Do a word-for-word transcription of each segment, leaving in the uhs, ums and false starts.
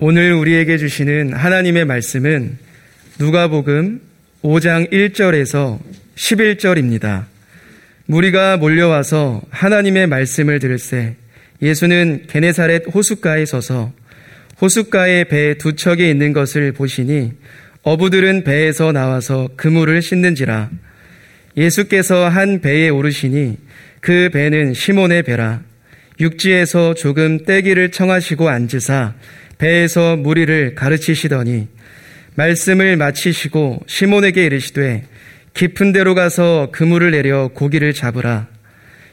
오늘 우리에게 주시는 하나님의 말씀은 누가복음 오 장 일 절에서 십일 절입니다. 무리가 몰려와서 하나님의 말씀을 들을새 예수는 게네사렛 호숫가에 서서 호숫가에 배 두 척이 있는 것을 보시니 어부들은 배에서 나와서 그물을 씻는지라. 예수께서 한 배에 오르시니 그 배는 시몬의 배라. 육지에서 조금 떼기를 청하시고 앉으사 배에서 무리를 가르치시더니 말씀을 마치시고 시몬에게 이르시되 깊은 데로 가서 그물을 내려 고기를 잡으라.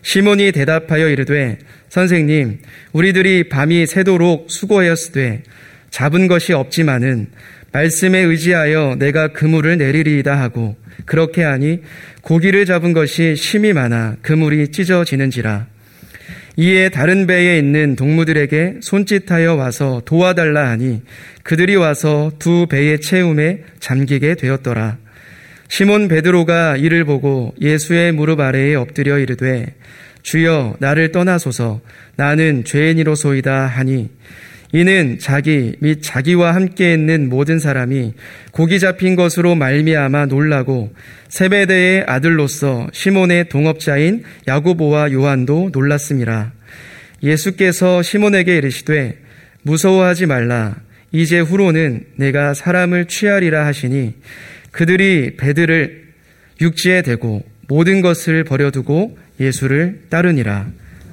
시몬이 대답하여 이르되 선생님, 우리들이 밤이 새도록 수고하였으되 잡은 것이 없지만은 말씀에 의지하여 내가 그물을 내리리이다 하고 그렇게 하니 고기를 잡은 것이 심히 많아 그물이 찢어지는지라. 이에 다른 배에 있는 동무들에게 손짓하여 와서 도와달라 하니 그들이 와서 두 배의 채움에 잠기게 되었더라. 시몬 베드로가 이를 보고 예수의 무릎 아래에 엎드려 이르되 주여 나를 떠나소서, 나는 죄인이로소이다 하니 이는 자기 및 자기와 함께 있는 모든 사람이 고기 잡힌 것으로 말미암아 놀라고 세베대의 아들로서 시몬의 동업자인 야고보와 요한도 놀랐음이라. 예수께서 시몬에게 이르시되 무서워하지 말라, 이제 후로는 내가 사람을 취하리라 하시니 그들이 배들을 육지에 대고 모든 것을 버려두고 예수를 따르니라.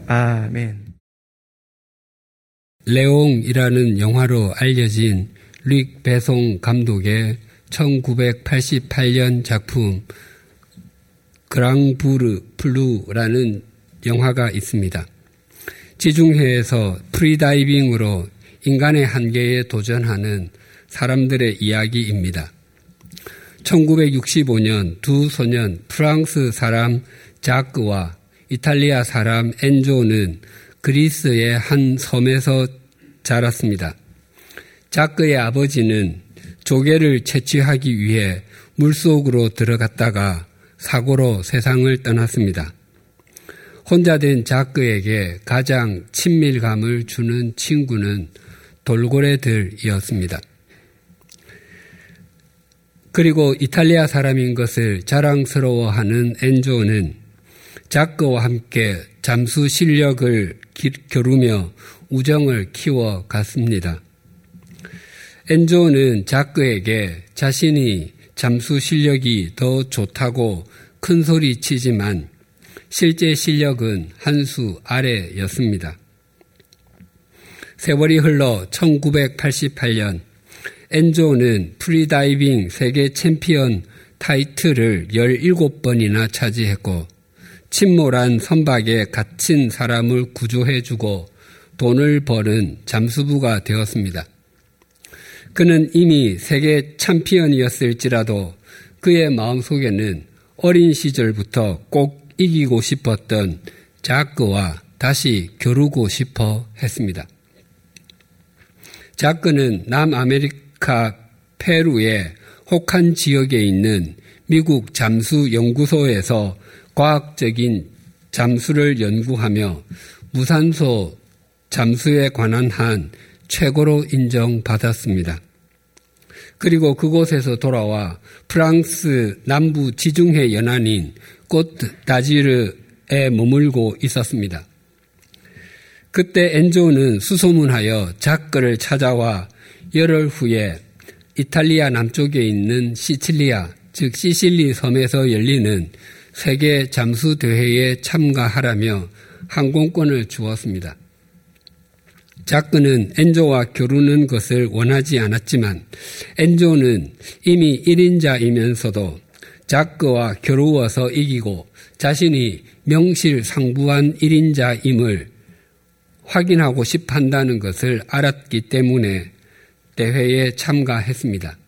아멘. 레옹이라는 영화로 알려진 뤽 베송 감독의 천구백팔십팔 년 작품 그랑부르 플루라는 영화가 있습니다. 지중해에서 프리다이빙으로 인간의 한계에 도전하는 사람들의 이야기입니다. 천구백육십오 년 두 소년 프랑스 사람 자크와 이탈리아 사람 엔조는 그리스의 한 섬에서 자랐습니다. 자크의 아버지는 조개를 채취하기 위해 물속으로 들어갔다가 사고로 세상을 떠났습니다. 혼자 된 자크에게 가장 친밀감을 주는 친구는 돌고래들이었습니다. 그리고 이탈리아 사람인 것을 자랑스러워하는 엔조는 자크와 함께 잠수 실력을 겨루며 우정을 키워갔습니다. 엔조는 자크에게 자신이 잠수 실력이 더 좋다고 큰소리치지만 실제 실력은 한 수 아래였습니다. 세월이 흘러 천구백팔십팔 년 엔조는 프리다이빙 세계 챔피언 타이틀을 열일곱 번이나 차지했고 침몰한 선박에 갇힌 사람을 구조해주고 돈을 버는 잠수부가 되었습니다. 그는 이미 세계 챔피언이었을지라도 그의 마음속에는 어린 시절부터 꼭 이기고 싶었던 자크와 다시 겨루고 싶어 했습니다. 자크는 남아메리카 페루의 혹한 지역에 있는 미국 잠수연구소에서 과학적인 잠수를 연구하며 무산소 잠수에 관한 한 최고로 인정받았습니다. 그리고 그곳에서 돌아와 프랑스 남부 지중해 연안인 꽃다지르에 머물고 있었습니다. 그때 엔조는 수소문하여 자크를 찾아와 열흘 후에 이탈리아 남쪽에 있는 시칠리아, 즉 시실리 섬에서 열리는 세계 잠수대회에 참가하라며 항공권을 주었습니다. 자크는 엔조와 겨루는 것을 원하지 않았지만 엔조는 이미 일인자이면서도 자크와 겨루어서 이기고 자신이 명실상부한 일인자임을 확인하고 싶한다는 것을 알았기 때문에 대회에 참가했습니다.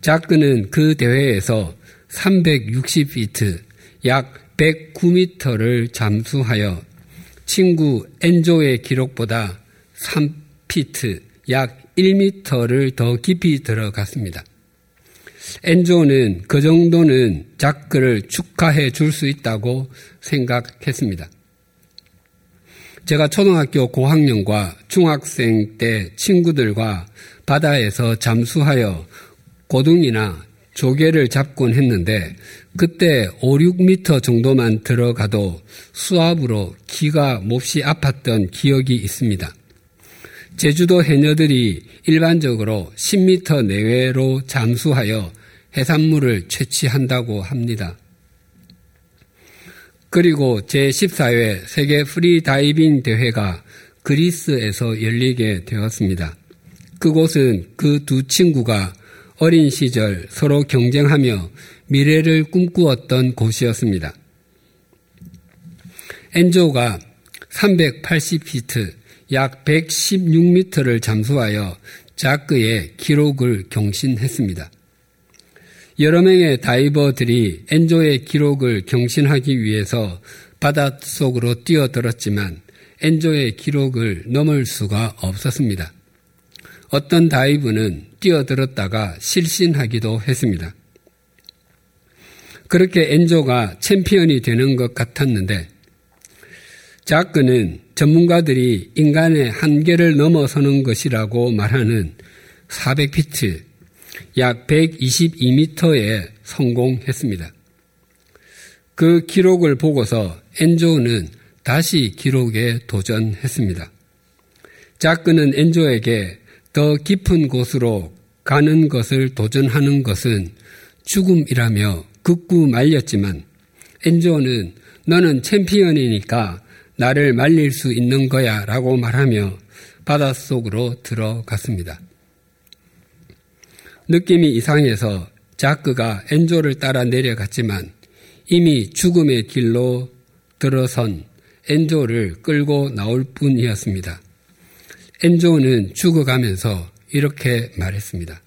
자크는 그 대회에서 삼백육십 피트 약 백구 미터를 잠수하여 친구 엔조의 기록보다 삼 피트 약 일 미터를 더 깊이 들어갔습니다. 엔조는 그 정도는 자크를 축하해 줄 수 있다고 생각했습니다. 제가 초등학교 고학년과 중학생 때 친구들과 바다에서 잠수하여 고등이나 조개를 잡곤 했는데 그때 오, 육 미터 정도만 들어가도 수압으로 귀가 몹시 아팠던 기억이 있습니다. 제주도 해녀들이 일반적으로 십 미터 내외로 잠수하여 해산물을 채취한다고 합니다. 그리고 제십사 회 세계 프리다이빙 대회가 그리스에서 열리게 되었습니다. 그곳은 그 두 친구가 어린 시절 서로 경쟁하며 미래를 꿈꾸었던 곳이었습니다. 엔조가 삼백팔십 피트, 약 백십육 미터를 잠수하여 자크의 기록을 경신했습니다. 여러 명의 다이버들이 엔조의 기록을 경신하기 위해서 바닷속으로 뛰어들었지만 엔조의 기록을 넘을 수가 없었습니다. 어떤 다이브는 뛰어들었다가 실신하기도 했습니다. 그렇게 엔조가 챔피언이 되는 것 같았는데 자크는 전문가들이 인간의 한계를 넘어서는 것이라고 말하는 사백 피트, 약 백이십이 미터에 성공했습니다. 그 기록을 보고서 엔조는 다시 기록에 도전했습니다. 자크는 엔조에게 더 깊은 곳으로 가는 것을 도전하는 것은 죽음이라며 극구 말렸지만 엔조는 너는 챔피언이니까 나를 말릴 수 있는 거야 라고 말하며 바닷속으로 들어갔습니다. 느낌이 이상해서 자크가 엔조를 따라 내려갔지만 이미 죽음의 길로 들어선 엔조를 끌고 나올 뿐이었습니다. 엔조는 죽어가면서 이렇게 말했습니다.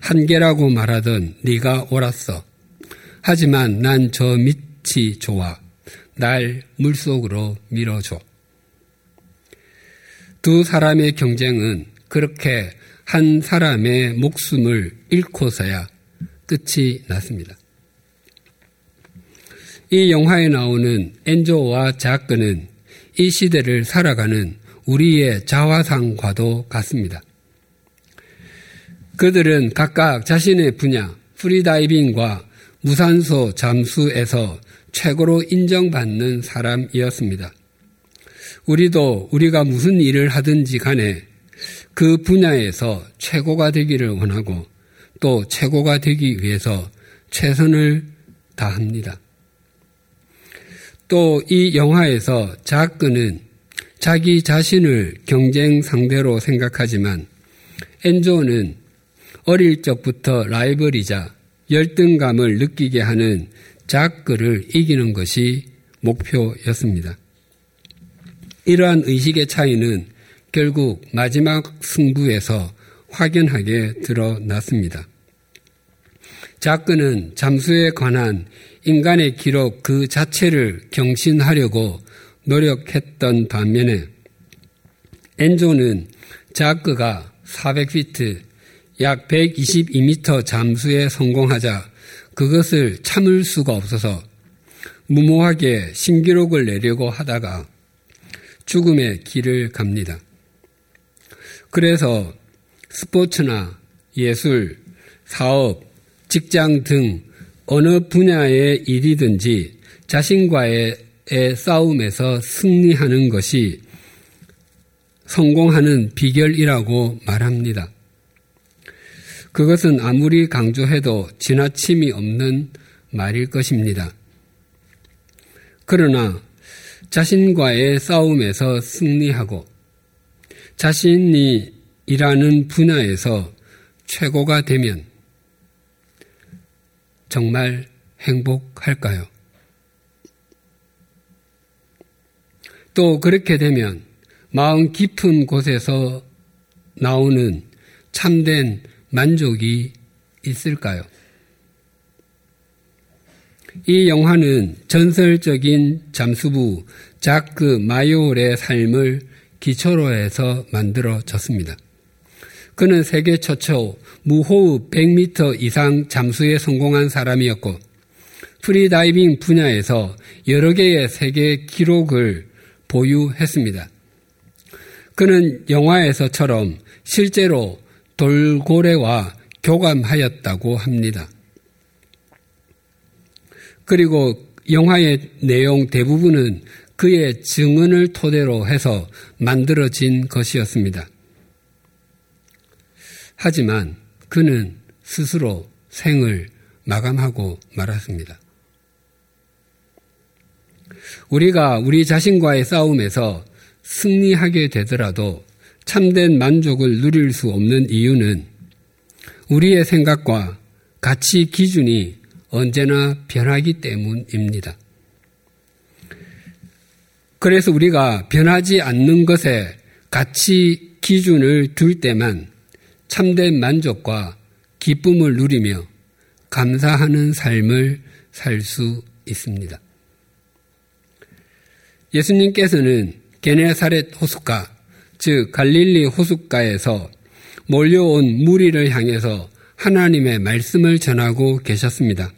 한계라고 말하던 네가 옳았어. 하지만 난 저 밑이 좋아. 날 물속으로 밀어줘. 두 사람의 경쟁은 그렇게 한 사람의 목숨을 잃고서야 끝이 났습니다. 이 영화에 나오는 엔조와 자크는 이 시대를 살아가는 우리의 자화상과도 같습니다. 그들은 각각 자신의 분야, 프리다이빙과 무산소 잠수에서 최고로 인정받는 사람이었습니다. 우리도 우리가 무슨 일을 하든지 간에 그 분야에서 최고가 되기를 원하고 또 최고가 되기 위해서 최선을 다합니다. 또 이 영화에서 자크는 자기 자신을 경쟁 상대로 생각하지만 엔조는 어릴 적부터 라이벌이자 열등감을 느끼게 하는 자크를 이기는 것이 목표였습니다. 이러한 의식의 차이는 결국 마지막 승부에서 확연하게 드러났습니다. 자크는 잠수에 관한 인간의 기록 그 자체를 경신하려고 노력했던 반면에 엔조는 자크가 사백 피트, 약 백이십이 미터 잠수에 성공하자 그것을 참을 수가 없어서 무모하게 신기록을 내려고 하다가 죽음의 길을 갑니다. 그래서 스포츠나 예술, 사업, 직장 등 어느 분야의 일이든지 자신과의 싸움에서 승리하는 것이 성공하는 비결이라고 말합니다. 그것은 아무리 강조해도 지나침이 없는 말일 것입니다. 그러나 자신과의 싸움에서 승리하고 자신이 일하는 분야에서 최고가 되면 정말 행복할까요? 또 그렇게 되면 마음 깊은 곳에서 나오는 참된 만족이 있을까요? 이 영화는 전설적인 잠수부 자크 마이올의 삶을 기초로 해서 만들어졌습니다. 그는 세계 최초 무호흡 백 미터 이상 잠수에 성공한 사람이었고 프리다이빙 분야에서 여러 개의 세계 기록을 보유했습니다. 그는 영화에서처럼 실제로 돌고래와 교감하였다고 합니다. 그리고 영화의 내용 대부분은 그의 증언을 토대로 해서 만들어진 것이었습니다. 하지만 그는 스스로 생을 마감하고 말았습니다. 우리가 우리 자신과의 싸움에서 승리하게 되더라도 참된 만족을 누릴 수 없는 이유는 우리의 생각과 가치 기준이 언제나 변하기 때문입니다. 그래서 우리가 변하지 않는 것에 가치 기준을 둘 때만 참된 만족과 기쁨을 누리며 감사하는 삶을 살 수 있습니다. 예수님께서는 게네사렛 호숫가, 즉 갈릴리 호숫가에서 몰려온 무리를 향해서 하나님의 말씀을 전하고 계셨습니다.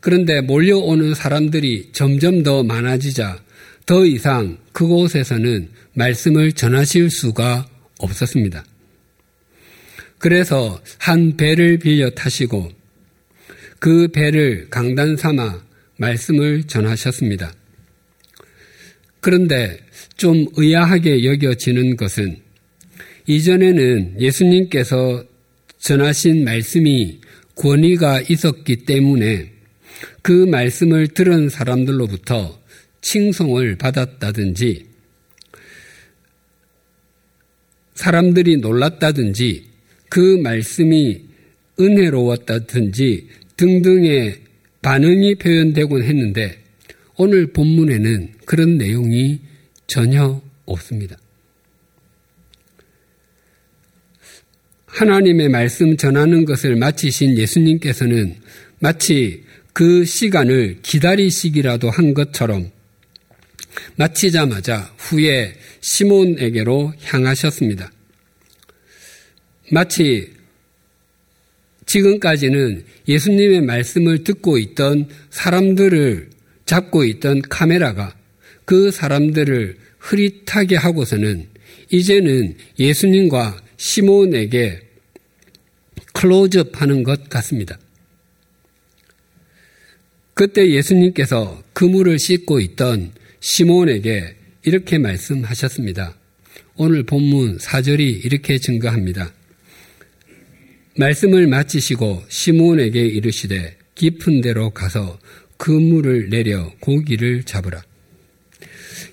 그런데 몰려오는 사람들이 점점 더 많아지자 더 이상 그곳에서는 말씀을 전하실 수가 없었습니다. 그래서 한 배를 빌려 타시고 그 배를 강단 삼아 말씀을 전하셨습니다. 그런데 좀 의아하게 여겨지는 것은 이전에는 예수님께서 전하신 말씀이 권위가 있었기 때문에 그 말씀을 들은 사람들로부터 칭송을 받았다든지 사람들이 놀랐다든지 그 말씀이 은혜로웠다든지 등등의 반응이 표현되곤 했는데 오늘 본문에는 그런 내용이 전혀 없습니다. 하나님의 말씀 전하는 것을 마치신 예수님께서는 마치 그 시간을 기다리시기라도 한 것처럼 마치자마자 후에 시몬에게로 향하셨습니다. 마치 지금까지는 예수님의 말씀을 듣고 있던 사람들을 잡고 있던 카메라가 그 사람들을 흐릿하게 하고서는 이제는 예수님과 시몬에게 클로즈업하는 것 같습니다. 그때 예수님께서 그물을 씻고 있던 시몬에게 이렇게 말씀하셨습니다. 오늘 본문 사 절이 이렇게 증거합니다. 말씀을 마치시고 시몬에게 이르시되 깊은 데로 가서 그물을 내려 고기를 잡으라.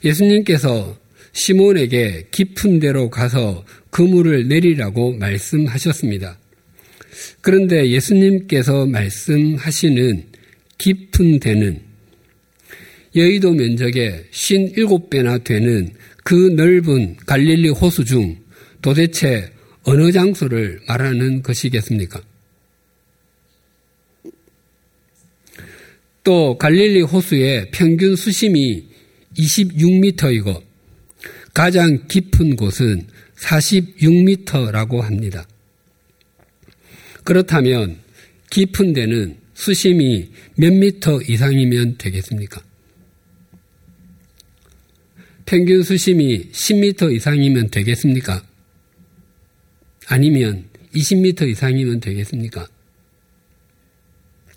예수님께서 시몬에게 깊은 데로 가서 그물을 내리라고 말씀하셨습니다. 그런데 예수님께서 말씀하시는 깊은 데는 여의도 면적의 오십칠 배나 되는 그 넓은 갈릴리 호수 중 도대체 어느 장소를 말하는 것이겠습니까? 또 갈릴리 호수의 평균 수심이 이십육 미터이고 가장 깊은 곳은 사십육 미터라고 합니다. 그렇다면 깊은 데는 수심이 몇 미터 이상이면 되겠습니까? 평균 수심이 십 미터 이상이면 되겠습니까? 아니면 이십 미터 이상이면 되겠습니까?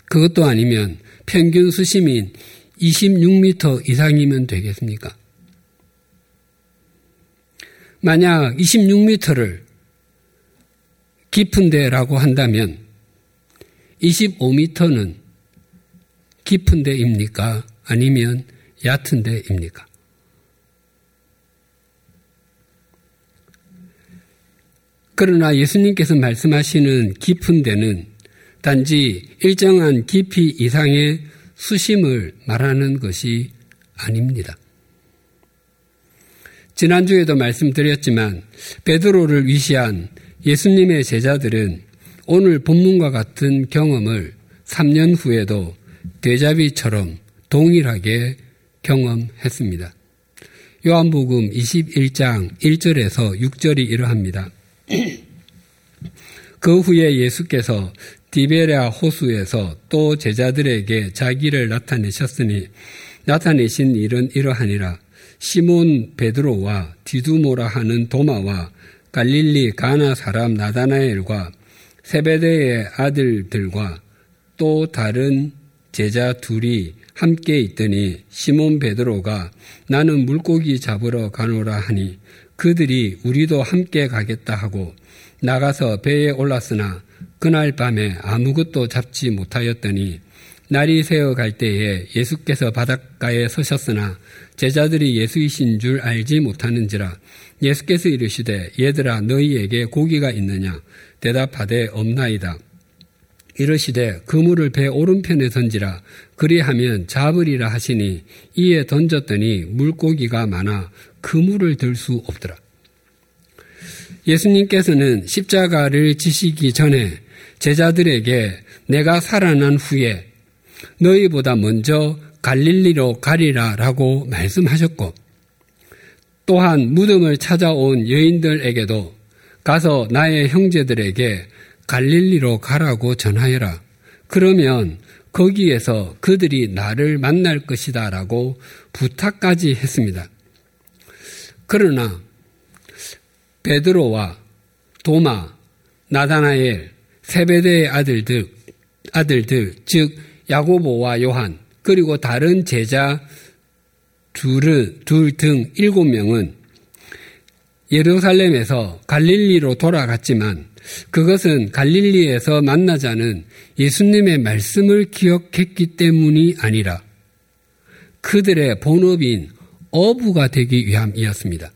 그것도 아니면 평균 수심인 이십육 미터 이상이면 되겠습니까? 만약 이십육 미터를 깊은 데라고 한다면 이십오 미터는 깊은 데입니까? 아니면 얕은 데입니까? 그러나 예수님께서 말씀하시는 깊은 데는 단지 일정한 깊이 이상의 수심을 말하는 것이 아닙니다. 지난주에도 말씀드렸지만 베드로를 위시한 예수님의 제자들은 오늘 본문과 같은 경험을 삼 년 후에도 데자비처럼 동일하게 경험했습니다. 요한복음 이십일 장 일 절에서 육 절이 이러합니다. 그 후에 예수께서 디베랴 호수에서 또 제자들에게 자기를 나타내셨으니 나타내신 일은 이러하니라. 시몬 베드로와 디두모라 하는 도마와 갈릴리 가나 사람 나다나엘과 세베대의 아들들과 또 다른 제자 둘이 함께 있더니 시몬 베드로가 나는 물고기 잡으러 가노라 하니 그들이 우리도 함께 가겠다 하고 나가서 배에 올랐으나 그날 밤에 아무것도 잡지 못하였더니 날이 새어갈 때에 예수께서 바닷가에 서셨으나 제자들이 예수이신 줄 알지 못하는지라 예수께서 이르시되 얘들아 너희에게 고기가 있느냐 대답하되 없나이다. 이르시되 그물을 배 오른편에 던지라 그리하면 잡으리라 하시니 이에 던졌더니 물고기가 많아 그물을 들 수 없더라. 예수님께서는 십자가를 지시기 전에 제자들에게 내가 살아난 후에 너희보다 먼저 갈릴리로 가리라 라고 말씀하셨고 또한 무덤을 찾아온 여인들에게도 가서 나의 형제들에게 갈릴리로 가라고 전하여라. 그러면 거기에서 그들이 나를 만날 것이다 라고 부탁까지 했습니다. 그러나 베드로와 도마, 나다나엘, 세베대의 아들들, 아들들 즉 야고보와 요한 그리고 다른 제자 둘 등 일곱 명은 예루살렘에서 갈릴리로 돌아갔지만 그것은 갈릴리에서 만나자는 예수님의 말씀을 기억했기 때문이 아니라 그들의 본업인 어부가 되기 위함이었습니다.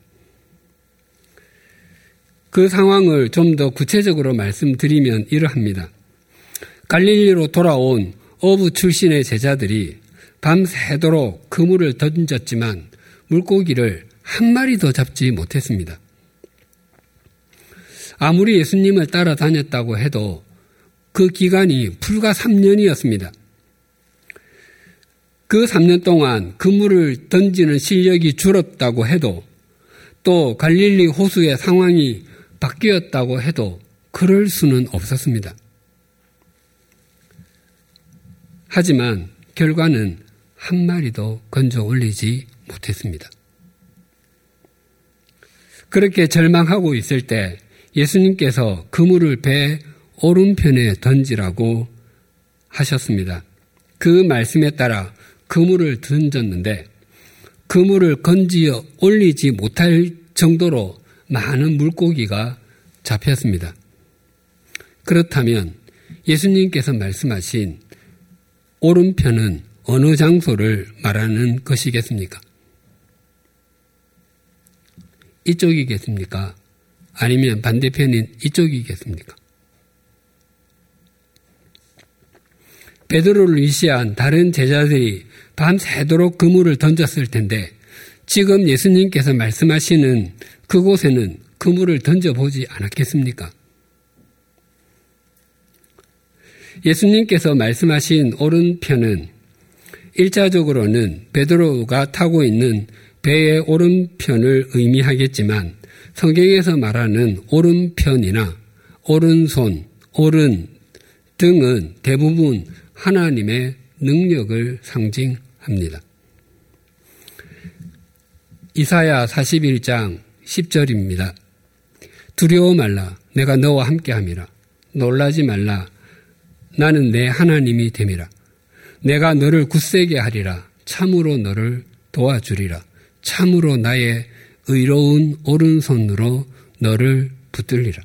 그 상황을 좀 더 구체적으로 말씀드리면 이러합니다. 갈릴리로 돌아온 어부 출신의 제자들이 밤새도록 그물을 던졌지만 물고기를 한 마리도 잡지 못했습니다. 아무리 예수님을 따라다녔다고 해도 그 기간이 불과 삼 년이었습니다. 그 삼 년 동안 그물을 던지는 실력이 줄었다고 해도 또 갈릴리 호수의 상황이 바뀌었다고 해도 그럴 수는 없었습니다. 하지만 결과는 한 마리도 건져 올리지 못했습니다. 그렇게 절망하고 있을 때 예수님께서 그물을 배 오른편에 던지라고 하셨습니다. 그 말씀에 따라 그물을 던졌는데 그물을 건지어 올리지 못할 정도로 많은 물고기가 잡혔습니다. 그렇다면 예수님께서 말씀하신 오른편은 어느 장소를 말하는 것이겠습니까? 이쪽이겠습니까? 아니면 반대편인 이쪽이겠습니까? 베드로를 위시한 다른 제자들이 밤새도록 그물을 던졌을 텐데 지금 예수님께서 말씀하시는 그곳에는 그물을 던져보지 않았겠습니까? 예수님께서 말씀하신 오른편은 일차적으로는 베드로가 타고 있는 배의 오른편을 의미하겠지만 성경에서 말하는 오른편이나 오른손, 오른 등은 대부분 하나님의 능력을 상징합니다. 이사야 사십일 장 십 절입니다. 두려워 말라 내가 너와 함께함이라 놀라지 말라 나는 내 하나님이 됨이라 내가 너를 굳세게 하리라 참으로 너를 도와주리라 참으로 나의 의로운 오른손으로 너를 붙들리라.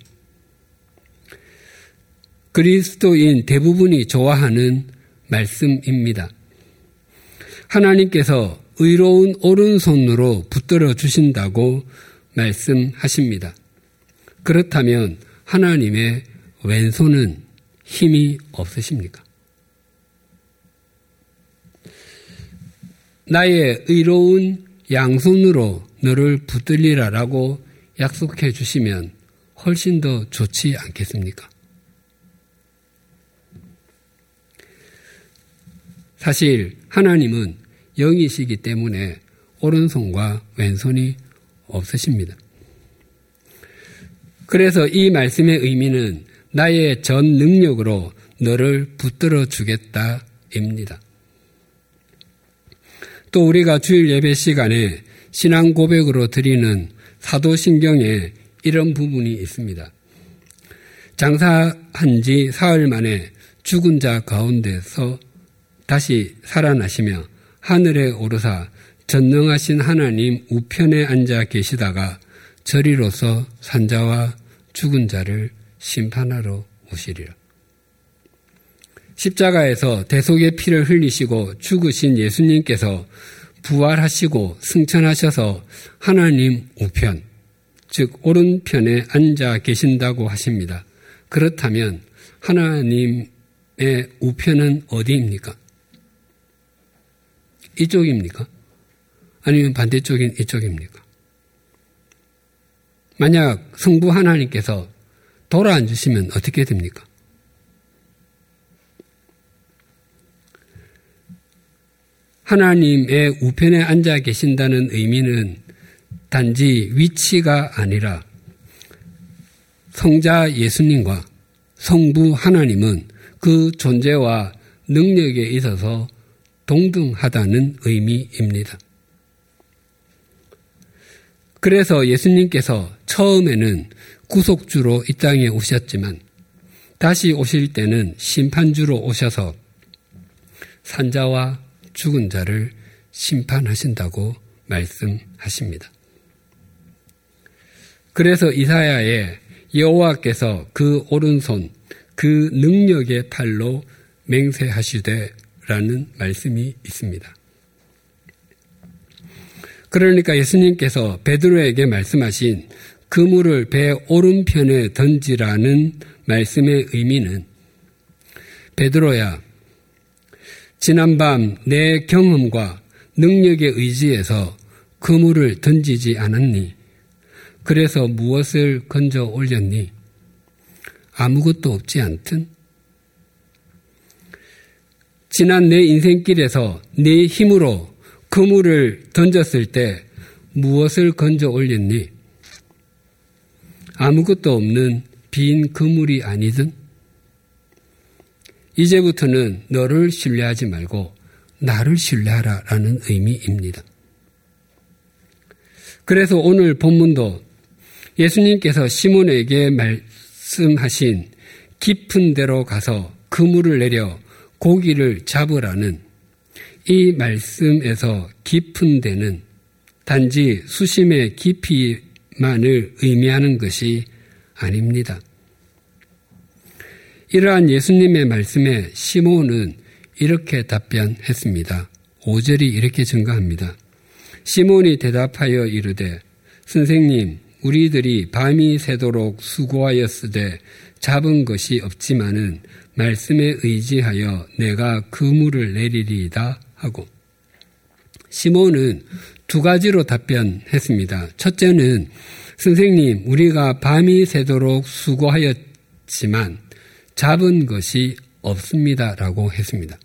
그리스도인 대부분이 좋아하는 말씀입니다. 하나님께서 의로운 오른손으로 붙들어 주신다고 말씀하십니다. 그렇다면 하나님의 왼손은 힘이 없으십니까? 나의 의로운 양손으로 너를 붙들리라라고 약속해 주시면 훨씬 더 좋지 않겠습니까? 사실 하나님은 영이시기 때문에 오른손과 왼손이 없으십니다. 그래서 이 말씀의 의미는 나의 전 능력으로 너를 붙들어 주겠다입니다. 또 우리가 주일 예배 시간에 신앙 고백으로 드리는 사도신경에 이런 부분이 있습니다. 장사한 지 사흘 만에 죽은 자 가운데서 다시 살아나시며 하늘에 오르사 전능하신 하나님 우편에 앉아 계시다가 저리로서 산자와 죽은 자를 심판하러 오시리라. 십자가에서 대속의 피를 흘리시고 죽으신 예수님께서 부활하시고 승천하셔서 하나님 우편, 즉 오른편에 앉아 계신다고 하십니다. 그렇다면 하나님의 우편은 어디입니까? 이쪽입니까? 아니면 반대쪽인 이쪽입니까? 만약 성부 하나님께서 돌아앉으시면 어떻게 됩니까? 하나님의 우편에 앉아 계신다는 의미는 단지 위치가 아니라 성자 예수님과 성부 하나님은 그 존재와 능력에 있어서 동등하다는 의미입니다. 그래서 예수님께서 처음에는 구속주로 이 땅에 오셨지만 다시 오실 때는 심판주로 오셔서 산자와 죽은 자를 심판하신다고 말씀하십니다. 그래서 이사야에 여호와께서 그 오른손, 그 능력의 팔로 맹세하시되라는 말씀이 있습니다. 그러니까 예수님께서 베드로에게 말씀하신 그물을 배 오른편에 던지라는 말씀의 의미는 베드로야, 지난밤 내 경험과 능력에 의지해서 그물을 던지지 않았니? 그래서 무엇을 건져 올렸니? 아무것도 없지 않든? 지난 내 인생길에서 네 힘으로 그물을 던졌을 때 무엇을 건져 올렸니? 아무것도 없는 빈 그물이 아니든? 이제부터는 너를 신뢰하지 말고 나를 신뢰하라 라는 의미입니다. 그래서 오늘 본문도 예수님께서 시몬에게 말씀하신 깊은 데로 가서 그물을 내려 고기를 잡으라는 이 말씀에서 깊은 데는 단지 수심의 깊이만을 의미하는 것이 아닙니다. 이러한 예수님의 말씀에 시몬은 이렇게 답변했습니다. 오 절이 이렇게 증거합니다. 시몬이 대답하여 이르되 선생님, 우리들이 밤이 새도록 수고하였으되 잡은 것이 없지만은 말씀에 의지하여 내가 그물을 내리리이다 하고, 시몬은 두 가지로 답변했습니다. 첫째는 선생님, 우리가 밤이 새도록 수고하였지만 잡은 것이 없습니다라고 했습니다.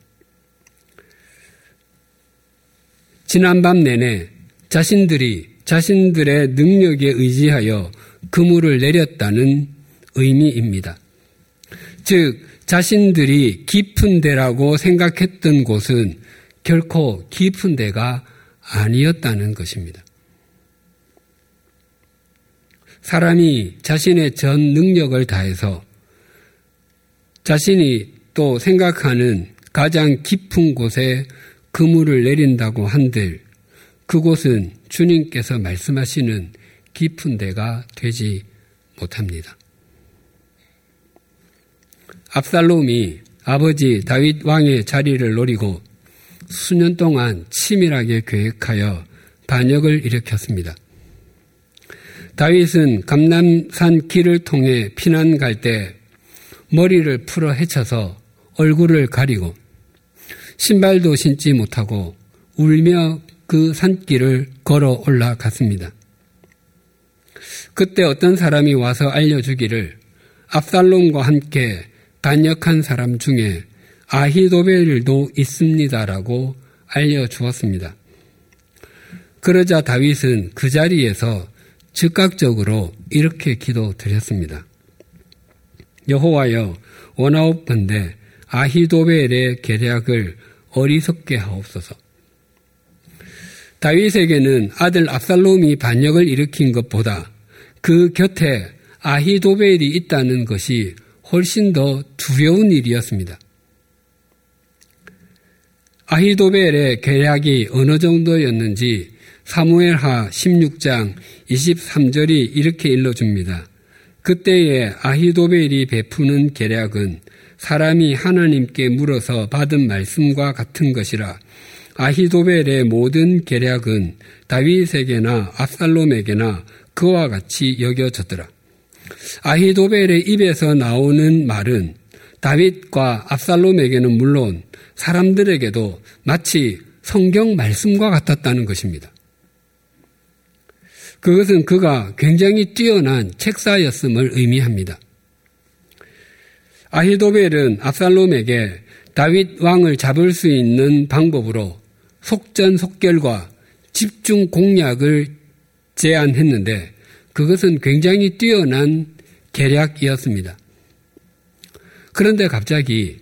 지난밤 내내 자신들이 자신들의 능력에 의지하여 그물을 내렸다는 의미입니다. 즉 자신들이 깊은 데라고 생각했던 곳은 결코 깊은 데가 아니었다는 것입니다. 사람이 자신의 전 능력을 다해서 자신이 또 생각하는 가장 깊은 곳에 그물을 내린다고 한들 그곳은 주님께서 말씀하시는 깊은 데가 되지 못합니다. 압살롬이 아버지 다윗 왕의 자리를 노리고 수년 동안 치밀하게 계획하여 반역을 일으켰습니다. 다윗은 감람산 길을 통해 피난 갈 때 머리를 풀어 헤쳐서 얼굴을 가리고 신발도 신지 못하고 울며 그 산길을 걸어 올라갔습니다. 그때 어떤 사람이 와서 알려주기를 압살롬과 함께 반역한 사람 중에 아히도벨도 있습니다라고 알려주었습니다. 그러자 다윗은 그 자리에서 즉각적으로 이렇게 기도드렸습니다. 여호와여, 원하옵건대 아히도벨의 계략을 어리석게 하옵소서. 다윗에게는 아들 압살롬이 반역을 일으킨 것보다 그 곁에 아히도벨이 있다는 것이 훨씬 더 두려운 일이었습니다. 아히도벨의 계략이 어느 정도였는지 사무엘하 십육 장 이십삼 절이 이렇게 일러줍니다. 그때에 아히도벨이 베푸는 계략은 사람이 하나님께 물어서 받은 말씀과 같은 것이라. 아히도벨의 모든 계략은 다윗에게나 압살롬에게나 그와 같이 여겨졌더라. 아히도벨의 입에서 나오는 말은 다윗과 압살롬에게는 물론 사람들에게도 마치 성경 말씀과 같았다는 것입니다. 그것은 그가 굉장히 뛰어난 책사였음을 의미합니다. 아히도벨은 압살롬에게 다윗 왕을 잡을 수 있는 방법으로 속전속결과 집중 공략을 제안했는데 그것은 굉장히 뛰어난 계략이었습니다. 그런데 갑자기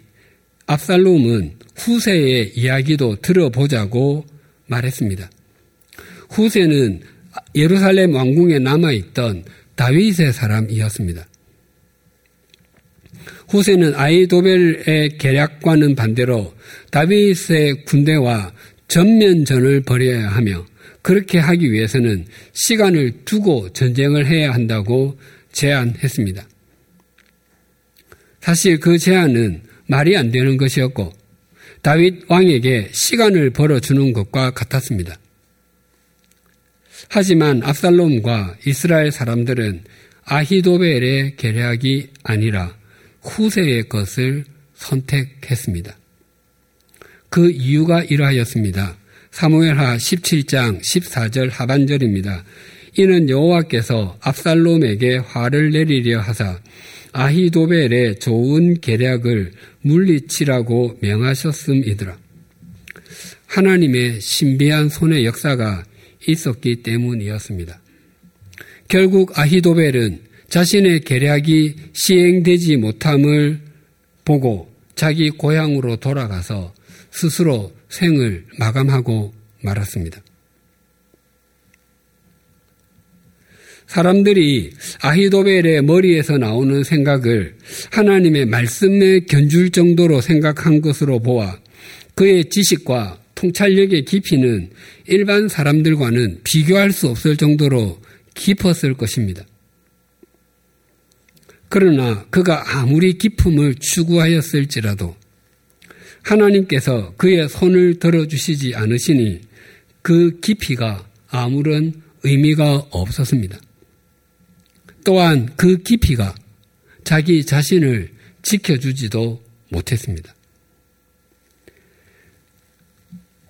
압살롬은 후세의 이야기도 들어보자고 말했습니다. 후세는 예루살렘 왕궁에 남아있던 다윗의 사람이었습니다. 후세는 아히도벨의 계략과는 반대로 다윗의 군대와 전면전을 벌여야 하며 그렇게 하기 위해서는 시간을 두고 전쟁을 해야 한다고 제안했습니다. 사실 그 제안은 말이 안 되는 것이었고 다윗 왕에게 시간을 벌어주는 것과 같았습니다. 하지만 압살롬과 이스라엘 사람들은 아히도벨의 계략이 아니라 후세의 것을 선택했습니다. 그 이유가 이러하였습니다. 사무엘하 십칠 장 십사 절 하반절입니다. 이는 여호와께서 압살롬에게 화를 내리려 하사 아히도벨의 좋은 계략을 물리치라고 명하셨음이더라. 하나님의 신비한 손의 역사가 있었기 때문이었습니다. 결국 아히도벨은 자신의 계략이 시행되지 못함을 보고 자기 고향으로 돌아가서 스스로 생을 마감하고 말았습니다. 사람들이 아히도벨의 머리에서 나오는 생각을 하나님의 말씀에 견줄 정도로 생각한 것으로 보아 그의 지식과 통찰력의 깊이는 일반 사람들과는 비교할 수 없을 정도로 깊었을 것입니다. 그러나 그가 아무리 기쁨을 추구하였을지라도 하나님께서 그의 손을 들어주시지 않으시니 그 깊이가 아무런 의미가 없었습니다. 또한 그 깊이가 자기 자신을 지켜주지도 못했습니다.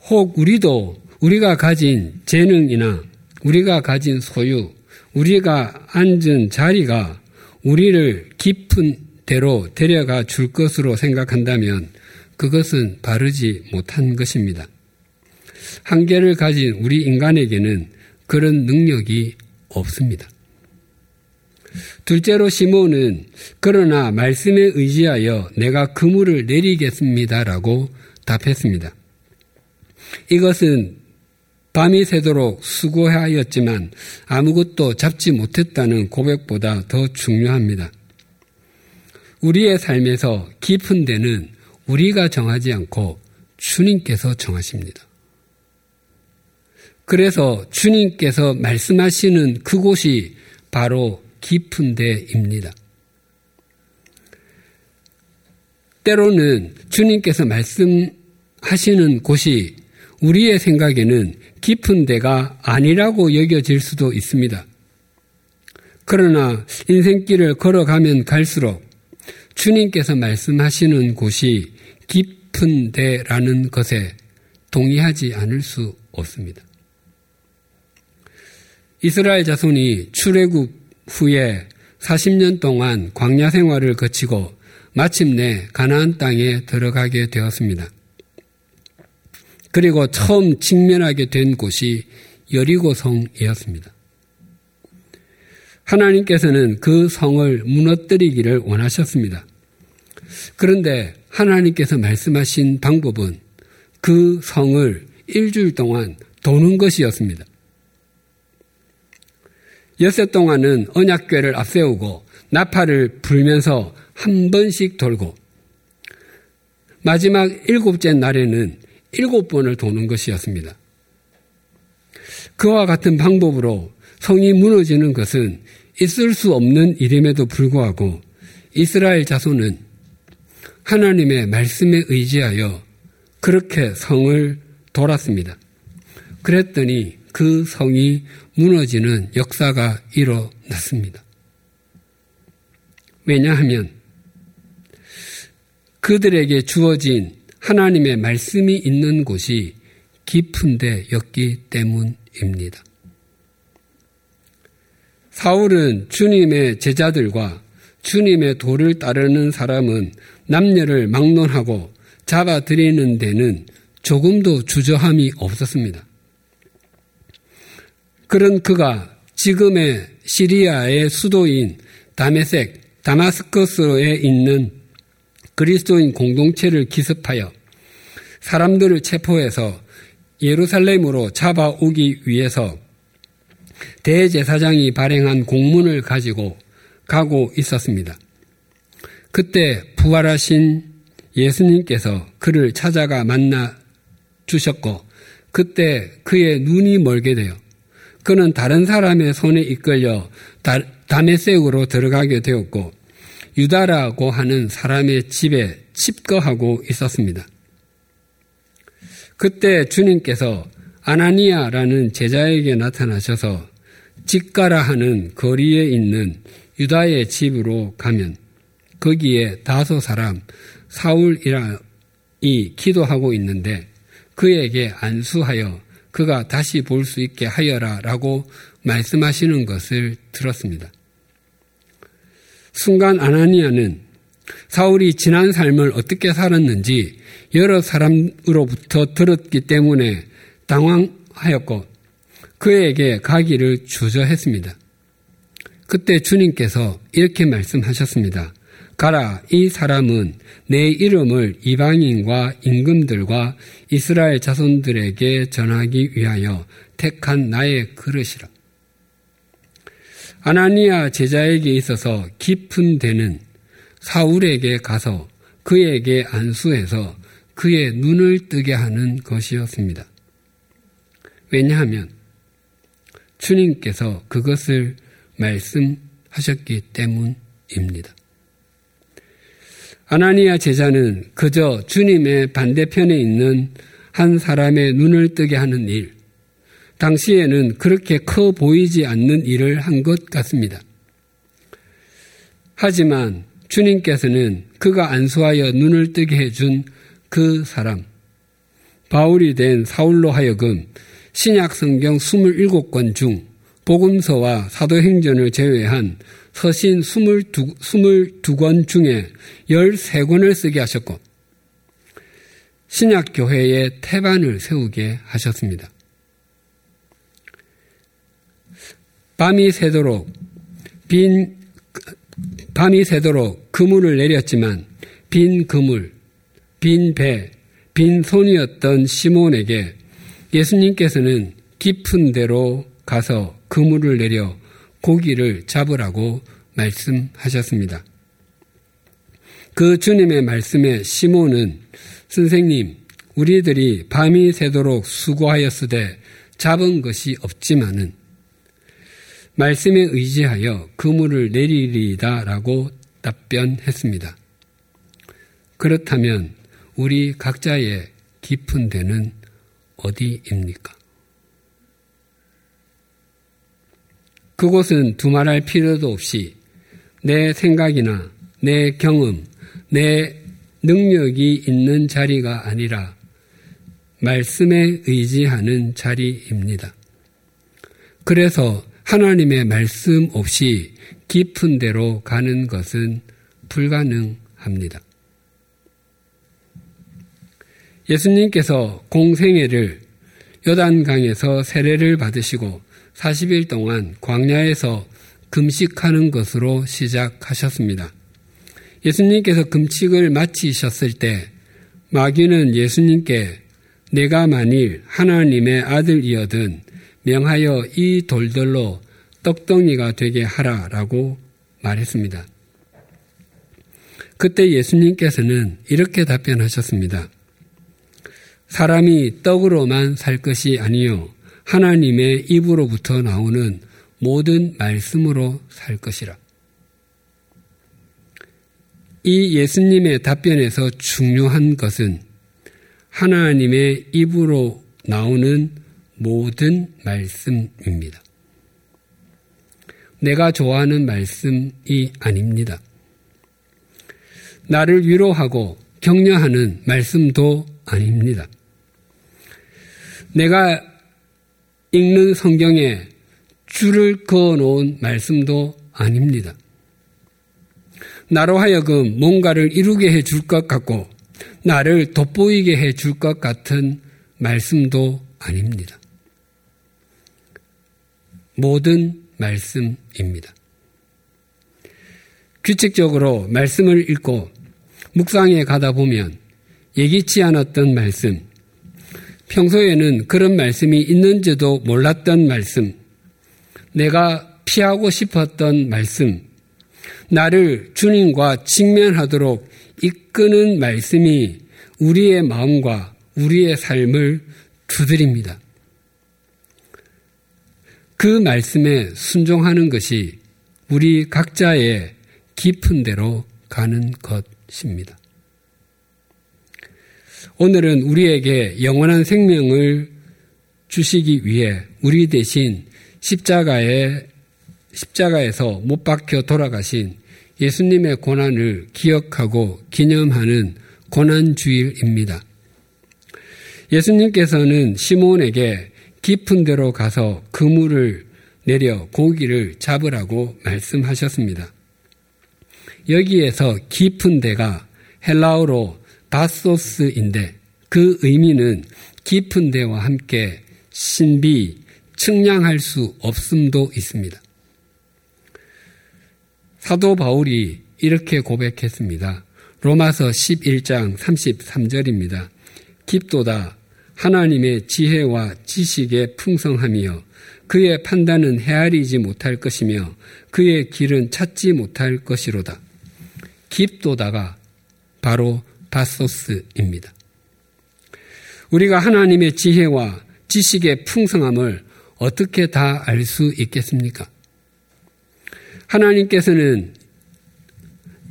혹 우리도 우리가 가진 재능이나 우리가 가진 소유, 우리가 앉은 자리가 우리를 깊은 데로 데려가 줄 것으로 생각한다면 그것은 바르지 못한 것입니다. 한계를 가진 우리 인간에게는 그런 능력이 없습니다. 둘째로 시몬은 그러나 말씀에 의지하여 내가 그물을 내리겠습니다라고 답했습니다. 이것은 밤이 새도록 수고하였지만 아무것도 잡지 못했다는 고백보다 더 중요합니다. 우리의 삶에서 깊은 데는 우리가 정하지 않고 주님께서 정하십니다. 그래서 주님께서 말씀하시는 그곳이 바로 깊은 데입니다. 때로는 주님께서 말씀하시는 곳이 우리의 생각에는 깊은 데가 아니라고 여겨질 수도 있습니다. 그러나 인생길을 걸어가면 갈수록 주님께서 말씀하시는 곳이 깊은 데라는 것에 동의하지 않을 수 없습니다. 이스라엘 자손이 출애굽 후에 사십 년 동안 광야 생활을 거치고 마침내 가나안 땅에 들어가게 되었습니다. 그리고 처음 직면하게 된 곳이 여리고성이었습니다. 하나님께서는 그 성을 무너뜨리기를 원하셨습니다. 그런데 하나님께서 말씀하신 방법은 그 성을 일주일 동안 도는 것이었습니다. 엿새 동안은 언약궤를 앞세우고 나팔을 불면서 한 번씩 돌고 마지막 일곱째 날에는 일곱 번을 도는 것이었습니다. 그와 같은 방법으로 성이 무너지는 것은 있을 수 없는 일임에도 불구하고 이스라엘 자손은 하나님의 말씀에 의지하여 그렇게 성을 돌았습니다. 그랬더니 그 성이 무너지는 역사가 일어났습니다. 왜냐하면 그들에게 주어진 하나님의 말씀이 있는 곳이 깊은 데였기 때문입니다. 사울은 주님의 제자들과 주님의 도를 따르는 사람은 남녀를 막론하고 잡아들이는 데는 조금도 주저함이 없었습니다. 그런 그가 지금의 시리아의 수도인 다메섹, 다마스커스에 있는 그리스도인 공동체를 기습하여 사람들을 체포해서 예루살렘으로 잡아오기 위해서 대제사장이 발행한 공문을 가지고 가고 있었습니다. 그때 부활하신 예수님께서 그를 찾아가 만나 주셨고 그때 그의 눈이 멀게 되어 그는 다른 사람의 손에 이끌려 다메섹으로 들어가게 되었고 유다라고 하는 사람의 집에 칩거하고 있었습니다. 그때 주님께서 아나니아라는 제자에게 나타나셔서 집가라 하는 거리에 있는 유다의 집으로 가면 거기에 다소 사람 사울이 기도하고 있는데 그에게 안수하여 그가 다시 볼 수 있게 하여라 라고 말씀하시는 것을 들었습니다. 순간 아나니아는 사울이 지난 삶을 어떻게 살았는지 여러 사람으로부터 들었기 때문에 당황하였고 그에게 가기를 주저했습니다. 그때 주님께서 이렇게 말씀하셨습니다. 가라, 이 사람은 내 이름을 이방인과 임금들과 이스라엘 자손들에게 전하기 위하여 택한 나의 그릇이라. 아나니아 제자에게 있어서 깊은 데는 사울에게 가서 그에게 안수해서 그의 눈을 뜨게 하는 것이었습니다. 왜냐하면 주님께서 그것을 말씀하셨기 때문입니다. 아나니아 제자는 그저 주님의 반대편에 있는 한 사람의 눈을 뜨게 하는 일, 당시에는 그렇게 커 보이지 않는 일을 한 것 같습니다. 하지만 주님께서는 그가 안수하여 눈을 뜨게 해준 그 사람, 바울이 된 사울로 하여금 신약 성경 이십칠 권 중 복음서와 사도행전을 제외한 서신 이십이 권 중에 십삼 권을 쓰게 하셨고 신약교회의 태반을 세우게 하셨습니다. 밤이 새도록 빈 밤이 새도록 그물을 내렸지만 빈 그물, 빈 배, 빈 손이었던 시몬에게 예수님께서는 깊은 데로 가서 그물을 내려 고기를 잡으라고 말씀하셨습니다. 그 주님의 말씀에 시몬은 선생님, 우리들이 밤이 새도록 수고하였으되 잡은 것이 없지만은 말씀에 의지하여 그물을 내리리이다 라고 답변했습니다. 그렇다면 우리 각자의 깊은 데는 어디입니까? 그곳은 두말할 필요도 없이 내 생각이나 내 경험, 내 능력이 있는 자리가 아니라 말씀에 의지하는 자리입니다. 그래서 하나님의 말씀 없이 깊은 데로 가는 것은 불가능합니다. 예수님께서 공생애를 요단강에서 세례를 받으시고 사십 일 동안 광야에서 금식하는 것으로 시작하셨습니다. 예수님께서 금식을 마치셨을 때 마귀는 예수님께 내가 만일 하나님의 아들이어든 명하여 이 돌들로 떡덩이가 되게 하라라고 말했습니다. 그때 예수님께서는 이렇게 답변하셨습니다. 사람이 떡으로만 살 것이 아니요 하나님의 입으로부터 나오는 모든 말씀으로 살 것이라. 이 예수님의 답변에서 중요한 것은 하나님의 입으로 나오는 모든 말씀입니다. 내가 좋아하는 말씀이 아닙니다. 나를 위로하고 격려하는 말씀도 아닙니다. 내가 읽는 성경에 줄을 그어놓은 말씀도 아닙니다. 나로 하여금 뭔가를 이루게 해줄 것 같고 나를 돋보이게 해줄 것 같은 말씀도 아닙니다. 모든 말씀입니다. 규칙적으로 말씀을 읽고 묵상에 가다 보면 예기치 않았던 말씀, 평소에는 그런 말씀이 있는지도 몰랐던 말씀, 내가 피하고 싶었던 말씀, 나를 주님과 직면하도록 이끄는 말씀이 우리의 마음과 우리의 삶을 두드립니다. 그 말씀에 순종하는 것이 우리 각자의 깊은 데로 가는 것입니다. 오늘은 우리에게 영원한 생명을 주시기 위해 우리 대신 십자가에, 십자가에서 못 박혀 돌아가신 예수님의 고난을 기억하고 기념하는 고난주일입니다. 예수님께서는 시몬에게 깊은 데로 가서 그물을 내려 고기를 잡으라고 말씀하셨습니다. 여기에서 깊은 데가 헬라어로 바소스인데 그 의미는 깊은 데와 함께 신비, 측량할 수 없음도 있습니다. 사도 바울이 이렇게 고백했습니다. 로마서 십일 장 삼십삼 절입니다. 깊도다 하나님의 지혜와 지식의 풍성함이여 그의 판단은 헤아리지 못할 것이며 그의 길은 찾지 못할 것이로다. 깊도다가 바로 바소스입니다. 우리가 하나님의 지혜와 지식의 풍성함을 어떻게 다 알 수 있겠습니까? 하나님께서는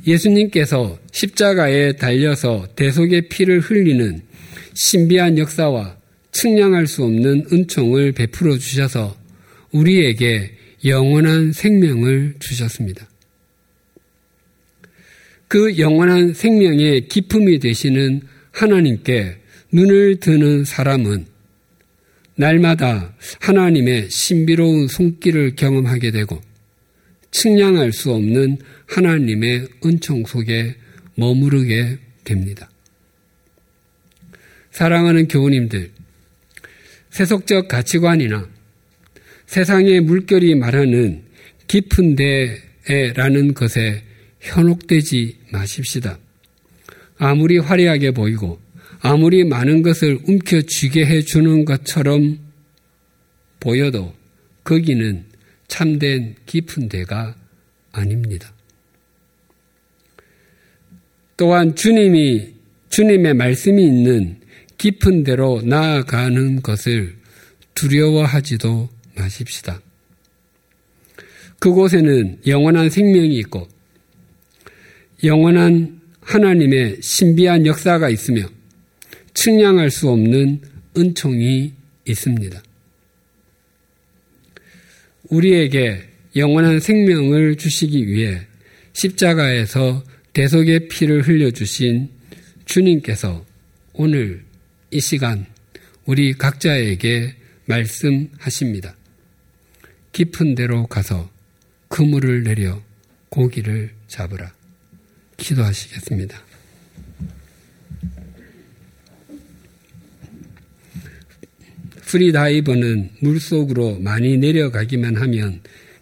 예수님께서 십자가에 달려서 대속의 피를 흘리는 신비한 역사와 측량할 수 없는 은총을 베풀어 주셔서 우리에게 영원한 생명을 주셨습니다. 그 영원한 생명의 기쁨이 되시는 하나님께 눈을 드는 사람은 날마다 하나님의 신비로운 손길을 경험하게 되고 측량할 수 없는 하나님의 은총 속에 머무르게 됩니다. 사랑하는 교우님들, 세속적 가치관이나 세상의 물결이 말하는 깊은 데에라는 것에 현혹되지 마십시다. 아무리 화려하게 보이고 아무리 많은 것을 움켜쥐게 해주는 것처럼 보여도 거기는 참된 깊은 데가 아닙니다. 또한 주님이, 주님의 말씀이 있는 깊은 데로 나아가는 것을 두려워하지도 마십시다. 그곳에는 영원한 생명이 있고 영원한 하나님의 신비한 역사가 있으며 측량할 수 없는 은총이 있습니다. 우리에게 영원한 생명을 주시기 위해 십자가에서 대속의 피를 흘려주신 주님께서 오늘 이 시간 우리 각자에게 말씀하십니다. 깊은 데로 가서 그물을 내려 고기를 잡으라. 기도하시겠습니다. 프리다이버는 물속으로 많이 내려가기만 하면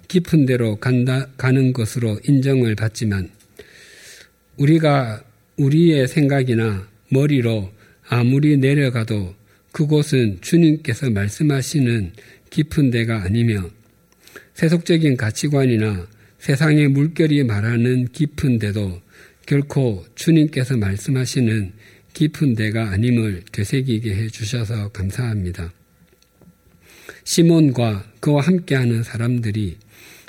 깊은 데로 간다, 가는 것으로 인정을 받지만 우리가 우리의 생각이나 머리로 아무리 내려가도 그곳은 주님께서 말씀하시는 깊은 데가 아니며 세속적인 가치관이나 세상의 물결이 말하는 깊은 데도 결코 주님께서 말씀하시는 깊은 데가 아님을 되새기게 해주셔서 감사합니다. 시몬과 그와 함께하는 사람들이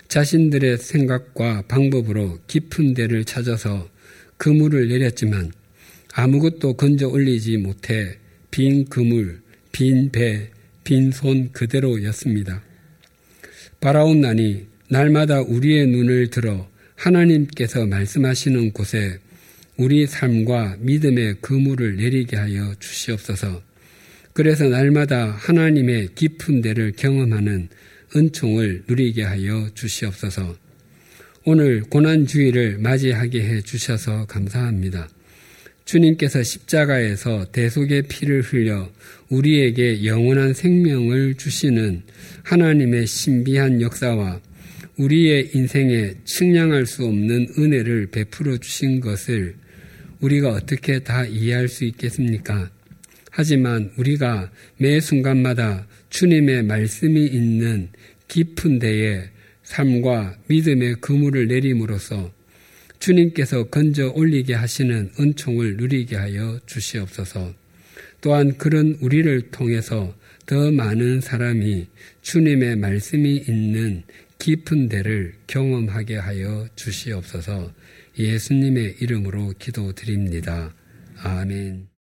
자신들의 생각과 방법으로 깊은 데를 찾아서 그물을 내렸지만 아무것도 건져 올리지 못해 빈 그물, 빈 배, 빈 손 그대로였습니다. 바라옵나니 날마다 우리의 눈을 들어 하나님께서 말씀하시는 곳에 우리 삶과 믿음의 그물을 내리게 하여 주시옵소서. 그래서 날마다 하나님의 깊은 데를 경험하는 은총을 누리게 하여 주시옵소서. 오늘 고난주의를 맞이하게 해 주셔서 감사합니다. 주님께서 십자가에서 대속의 피를 흘려 우리에게 영원한 생명을 주시는 하나님의 신비한 역사와 우리의 인생에 측량할 수 없는 은혜를 베풀어 주신 것을 우리가 어떻게 다 이해할 수 있겠습니까? 하지만 우리가 매 순간마다 주님의 말씀이 있는 깊은 데에 삶과 믿음의 그물을 내림으로써 주님께서 건져 올리게 하시는 은총을 누리게 하여 주시옵소서. 또한 그런 우리를 통해서 더 많은 사람이 주님의 말씀이 있는 깊은 데를 경험하게 하여 주시옵소서. 예수님의 이름으로 기도드립니다. 아멘.